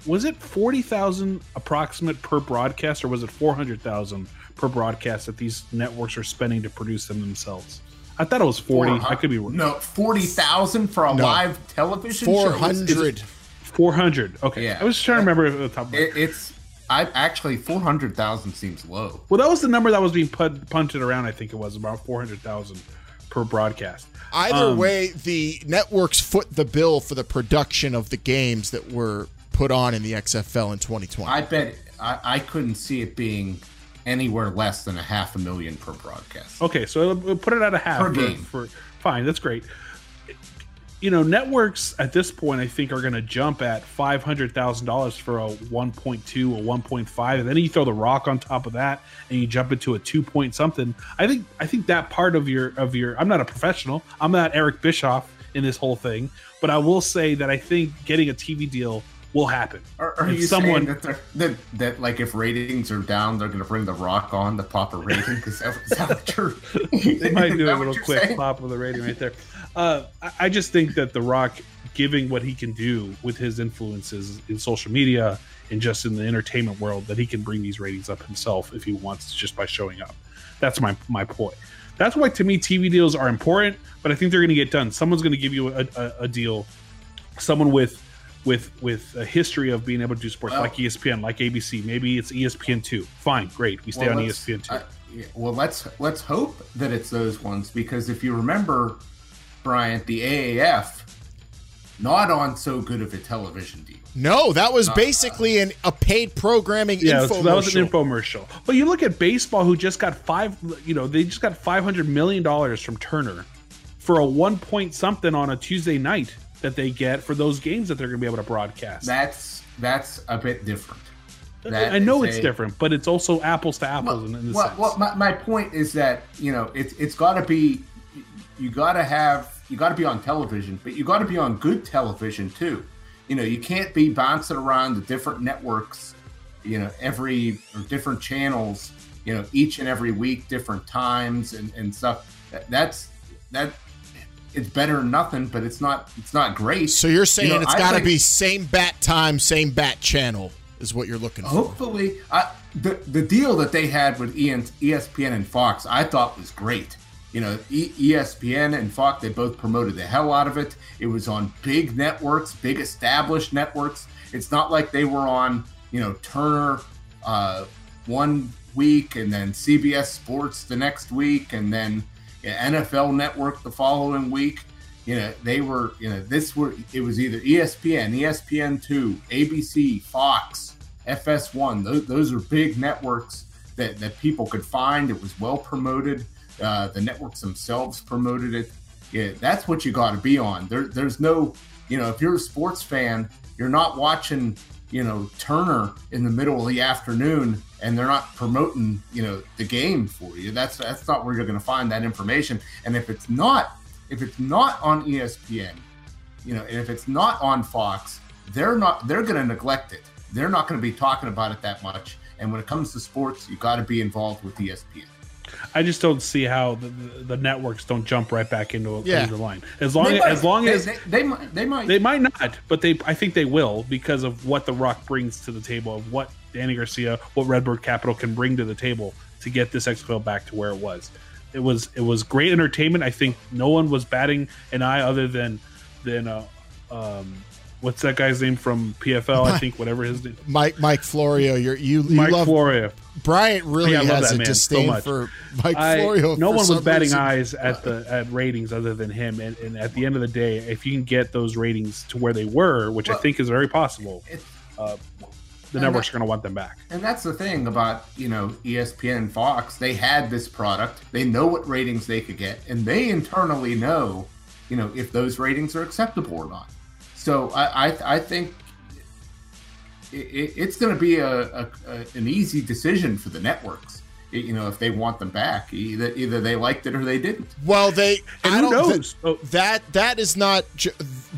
was it forty thousand approximate per broadcast, or was it four hundred thousand per broadcast that these networks are spending to produce them themselves? I thought it was forty. Uh-huh. I could be wrong. No, forty thousand for a no. live television four hundred. Show. four hundred. four hundred. Okay. Yeah. I was trying to remember. The top it, it's I actually four hundred thousand seems low. Well, that was the number that was being put, punted around. I think it was about four hundred thousand per broadcast. Either um, way, the networks foot the bill for the production of the games that were put on in the X F L in twenty twenty. I bet I, I couldn't see it being anywhere less than a half a million per broadcast. Okay, so we'll put it at a half per game. For, for, fine, that's great. You know, networks at this point, I think, are going to jump at five hundred thousand dollars for a one point two, a one point five, and then you throw the rock on top of that, and you jump into a two point something. I think, I think that part of your of your. I'm not a professional. I'm not Eric Bischoff in this whole thing, but I will say that I think getting a T V deal will happen. Are, are you someone saying that, that that like if ratings are down, they're going to bring the rock on the pop of rating? Because that's true. They might do a little quick saying? Pop of the rating right there. Uh, I just think that The Rock, giving what he can do with his influences in social media and just in the entertainment world, that he can bring these ratings up himself if he wants, just by showing up. That's my my point. That's why, to me, T V deals are important, but I think they're going to get done. Someone's going to give you a, a, a deal, someone with with with a history of being able to do sports, well, like E S P N, like A B C. Maybe it's E S P N two. Fine, great. We stay well, on E S P N two. Uh, yeah, well, let's let's hope that it's those ones, because if you remember, Bryant, the A A F, not on so good of a television deal. No, that was not, basically uh, an, a paid programming yeah, infomercial. Yeah, so that was an infomercial. But you look at baseball, who just got five, you know, they just got five hundred million dollars from Turner for a one point something on a Tuesday night that they get for those games that they're going to be able to broadcast. That's that's a bit different. That I know it's a, different, but it's also apples to apples well, in this well, sense. Well, my, my point is that, you know, it, it's got to be, you got to have, you got to be on television, but you got to be on good television too. You know, you can't be bouncing around the different networks, you know, every or different channels, you know, each and every week, different times and, and stuff. That's that. It's better than nothing, but it's not. It's not great. So you're saying, you know, it's got to be same bat time, same bat channel is what you're looking hopefully, for. Hopefully, I, the the deal that they had with E S P N and Fox, I thought was great. You know, E S P N and Fox, they both promoted the hell out of it. It was on big networks, big established networks. It's not like they were on, you know, Turner uh, one week and then C B S Sports the next week and then yeah, N F L Network the following week. You know, they were, you know, this were, it was either E S P N, E S P N two, A B C, Fox, F S one. Those, those are big networks that, that people could find. It was well promoted. Uh, the networks themselves promoted it. Yeah, that's what you got to be on. There, there's no, you know, if you're a sports fan, you're not watching, you know, Turner in the middle of the afternoon, and they're not promoting, you know, the game for you. That's that's not where you're going to find that information. And if it's not, if it's not on E S P N, you know, and if it's not on Fox, they're not, they're going to neglect it. They're not going to be talking about it that much. And when it comes to sports, you got to be involved with E S P N. I just don't see how the, the, the networks don't jump right back into yeah. into the line. As long as, as long they, as they, they, they might, they might, they might not, but they, I think they will, because of what The Rock brings to the table, of what Danny Garcia, what Redbird Capital can bring to the table to get this X F L back to where it was. It was, it was great entertainment. I think no one was batting an eye other than than uh, um, what's that guy's name from P F L? Mike, I think whatever his name. Mike Mike Florio. You're, you you Mike love, Florio. Bryant really yeah, has a man, disdain so for Mike I, Florio. No for one was batting reason. eyes at the at ratings other than him. And, and at the end of the day, if you can get those ratings to where they were, which well, I think is very possible, uh, the networks that, are going to want them back. And that's the thing about, you know, E S P N and Fox. They had this product. They know what ratings they could get, and they internally know, you know, if those ratings are acceptable or not. So I I, I think it, it, it's going to be a, a, a an easy decision for the networks. It, you know, if they want them back, either either they liked it or they didn't. Well, they and I who don't knows? Th- oh. that that is not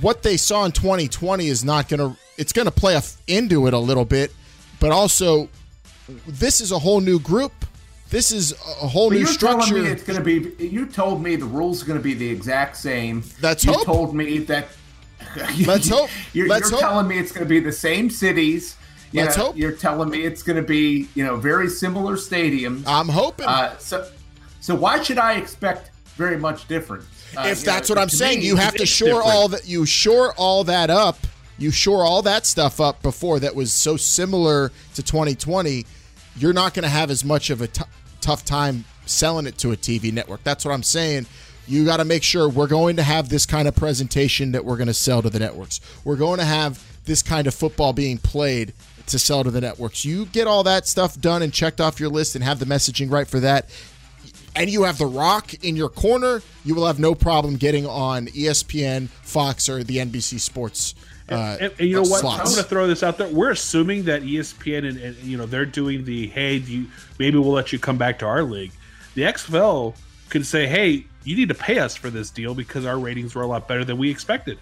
what they saw in twenty twenty is not going to. It's going to play into it a little bit, but also this is a whole new group. This is a whole but new you're structure. Telling me it's going to be. You told me the rules are going to be the exact same. That's you hope. told me that. Let's hope. You're, Let's you're hope. telling me it's going to be the same cities. You Let's know, hope. You're telling me it's going to be, you know, very similar stadiums. I'm hoping. Uh, so, so why should I expect very much different? Uh, if that's know, what I'm saying, me, you have to shore different. all that. You shore all that up. You shore all that stuff up before that was so similar to twenty twenty. You're not going to have as much of a t- tough time selling it to a T V network. That's what I'm saying. You got to make sure we're going to have this kind of presentation that we're going to sell to the networks. We're going to have this kind of football being played to sell to the networks. You get all that stuff done and checked off your list and have the messaging right for that, and you have The Rock in your corner, you will have no problem getting on E S P N, Fox, or the N B C Sports Uh, and, and you know what? Slots. I'm going to throw this out there. We're assuming that E S P N and, and you know they're doing the hey, you, maybe we'll let you come back to our league. The X F L could say, hey, you need to pay us for this deal because our ratings were a lot better than we expected.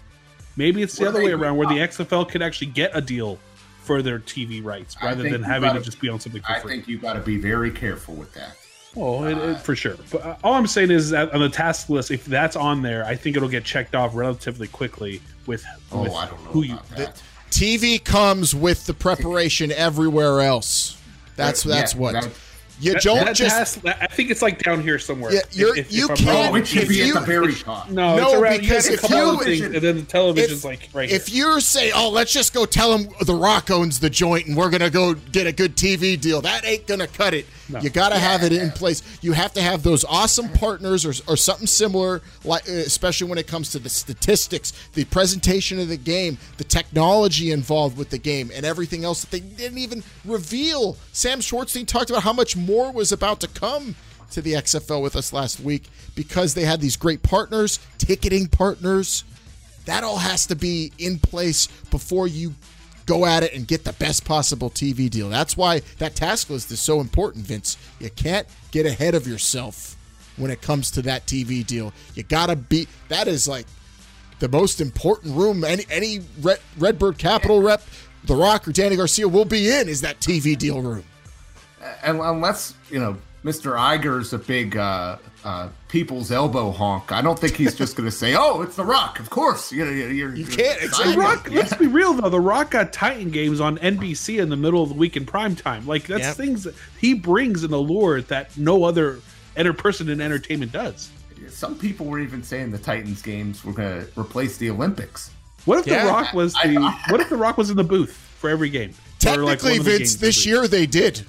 Maybe it's the well, other way around where the X F L could actually get a deal for their T V rights rather than having gotta, to just be on something for I free. I think you got to be very careful with that. Well, uh, it, it, for sure. But uh, all I'm saying is that on the task list, if that's on there, I think it'll get checked off relatively quickly. With, oh, with I don't know who you that. T V comes with the preparation everywhere else. That's that, that's yeah, what that, you that, don't that just. Has, I think it's like down here somewhere. Yeah, you're, if, if, you if can't. Wrong, if you, at the very top. No, no, it's around, because you if you things, and then the television's if, like right. If here. you say, "Oh, let's just go tell them The Rock owns the joint, and we're gonna go get a good T V deal," that ain't gonna cut it. No. You gotta yeah, have it yeah. in place. You have to have those awesome partners or, or something similar, like especially when it comes to the statistics, the presentation of the game, the technology involved with the game, and everything else that they didn't even reveal. Sam Schwartzstein talked about how much more was about to come to the X F L with us last week because they had these great partners, ticketing partners. That all has to be in place before you go at it and get the best possible T V deal. That's why that task list is so important, Vince. You can't get ahead of yourself when it comes to that T V deal. You gotta be. That is like the most important room any any Red, Redbird Capital rep, The Rock or Danny Garcia will be in is that T V deal room. Unless you know Mister Iger's a big uh, uh, people's elbow honk, I don't think he's just going to say, "Oh, it's The Rock." Of course, you know you're, you're, you can't. It's The Rock. Yeah. Let's be real though. The Rock got Titan Games on N B C in the middle of the week in prime time. Like that's yep. things that he brings in the lore that no other enter person in entertainment does. Some people were even saying the Titans games were going to replace the Olympics. What if yeah, The Rock was I, the? I, I, what if The Rock was in the booth for every game? Technically, like Vince, this every. year they did.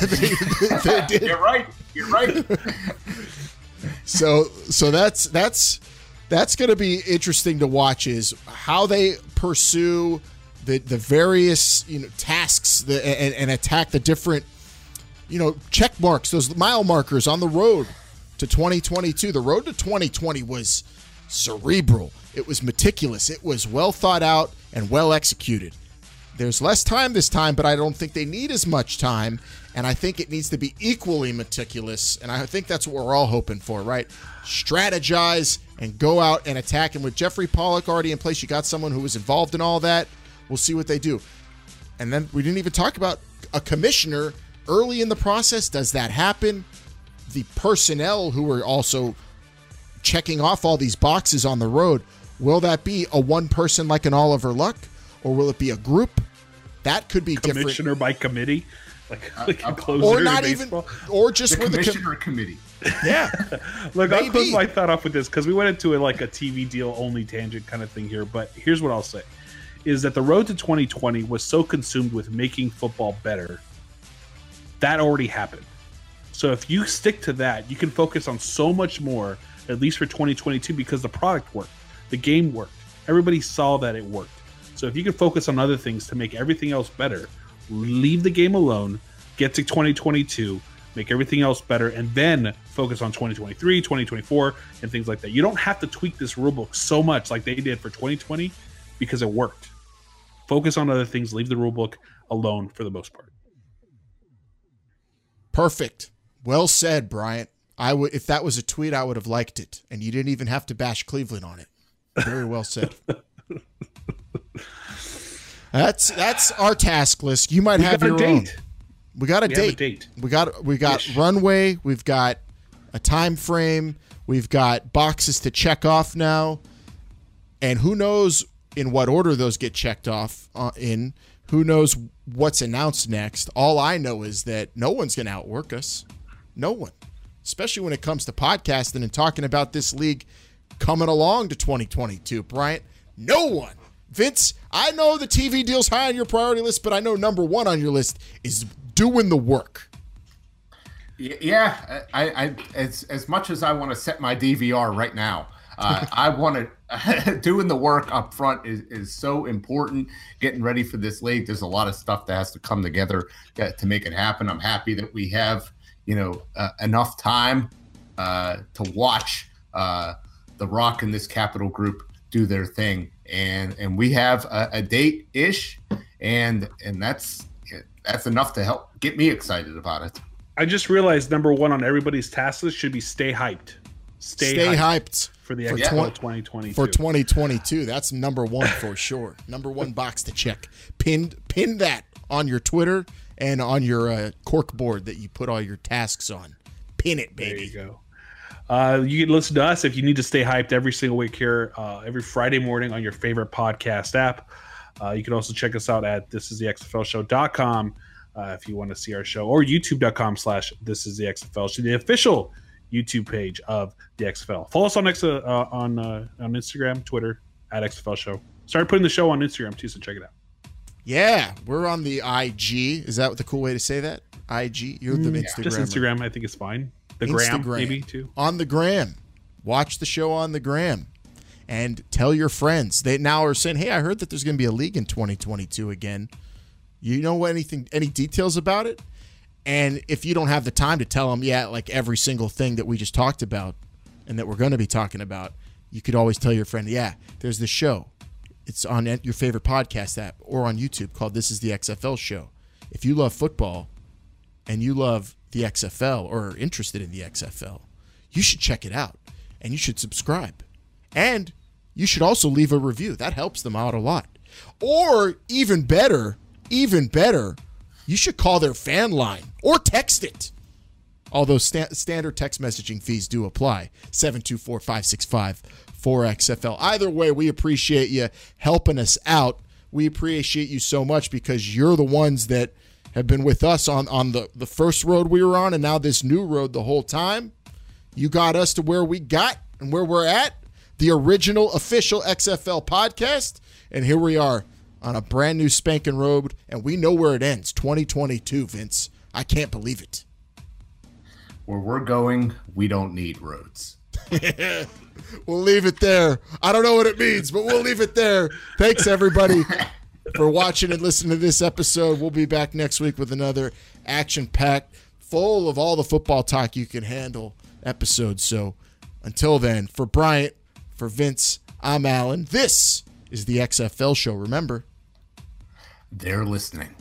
they, they did. You're right. You're right. so, so that's that's that's going to be interesting to watch is how they pursue the the various you know tasks the, and, and attack the different you know check marks, those mile markers on the road to twenty twenty-two. The road to twenty twenty was cerebral. It was meticulous. It was well thought out and well executed. There's less time this time, but I don't think they need as much time, and I think it needs to be equally meticulous, and I think that's what we're all hoping for, right? Strategize and go out and attack, and with Jeffrey Pollack already in place, you got someone who was involved in all that. We'll see what they do. And then we didn't even talk about a commissioner early in the process. Does that happen? The personnel who are also checking off all these boxes on the road, will that be a one person like an Oliver Luck, or will it be a group? That could be commissioner different. Commissioner by committee. Like, uh, like a closer or not in even, or just the for commissioner the com- committee. Yeah. Look, maybe. I'll close my thought off with this because we went into a, like a T V deal only tangent kind of thing here. But here's what I'll say: is that the road to twenty twenty was so consumed with making football better that already happened. So if you stick to that, you can focus on so much more, at least for twenty twenty-two, because the product worked, the game worked, everybody saw that it worked. So if you can focus on other things to make everything else better, leave the game alone, get to twenty twenty-two, make everything else better, and then focus on twenty twenty-three, twenty twenty-four, and things like that. You don't have to tweak this rulebook so much like they did for twenty twenty because it worked. Focus on other things. Leave the rulebook alone for the most part. Perfect. Well said, Bryant. I would, if that was a tweet, I would have liked it, and you didn't even have to bash Cleveland on it. Very well said. That's that's our task list. You might we have your own. We got a, we date. Have a date. We got we got Ish. runway. We've got a time frame. We've got boxes to check off now, and who knows in what order those get checked off uh, in. Who knows what's announced next? All I know is that no one's going to outwork us. No one, especially when it comes to podcasting and talking about this league coming along to twenty twenty-two. Bryant, no one. Vince, I know the T V deal's high on your priority list, but I know number one on your list is doing the work. Yeah, I, I as as much as I want to set my D V R right now, uh, I want to doing the work up front is, is so important. Getting ready for this league, there's a lot of stuff that has to come together to make it happen. I'm happy that we have you know uh, enough time uh, to watch uh, The Rock and this Capital Group do their thing. And and we have a, a date ish, and and that's that's enough to help get me excited about it. I just realized number one on everybody's task list should be stay hyped, stay, stay hyped, hyped for the for X F L twenty twenty-two. For twenty twenty-two, that's number one for sure. Number one box to check. Pinned pin that on your Twitter and on your uh, cork board that you put all your tasks on. Pin it, baby. There you go. Uh, you can listen to us if you need to stay hyped every single week here, uh, every Friday morning on your favorite podcast app. Uh, you can also check us out at this is the X F L show dot com uh, if you want to see our show, or youtube dot com slash this is the X F L show, the official YouTube page of the X F L. Follow us on X, uh, on uh, on Instagram, Twitter, at X F L show. Start putting the show on Instagram too, so check it out. Yeah, we're on the I G. Is that the cool way to say that? I G? You're the mm, Instagram. Just Instagram, I think it's fine. The Instagram, gram, maybe too. On the gram. Watch the show on the gram and tell your friends. They now are saying, hey, I heard that there's going to be a league in twenty twenty-two again. You know anything, any details about it? And if you don't have the time to tell them, yeah, like every single thing that we just talked about and that we're going to be talking about, you could always tell your friend, yeah, there's this show. It's on your favorite podcast app or on YouTube called This is the X F L Show. If you love football and you love the X F L or are interested in the X F L, you should check it out and you should subscribe, and you should also leave a review. That helps them out a lot. Or even better, even better, you should call their fan line or text it. Although st- standard text messaging fees do apply, seven two four, five six five, four X F L. Either way, we appreciate you helping us out. We appreciate you so much because you're the ones that have been with us on, on the, the first road we were on and now this new road the whole time. You got us to where we got and where we're at, the original official X F L podcast. And here we are on a brand new spanking road, and we know where it ends, twenty twenty-two, Vince. I can't believe it. Where we're going, we don't need roads. We'll leave it there. I don't know what it means, but we'll leave it there. Thanks, everybody. For watching and listening to this episode. We'll be back next week with another action-packed, full of all the football talk you can handle episode. So until then, for Bryant, for Vince, I'm Alan. This is the X F L Show. Remember, they're listening.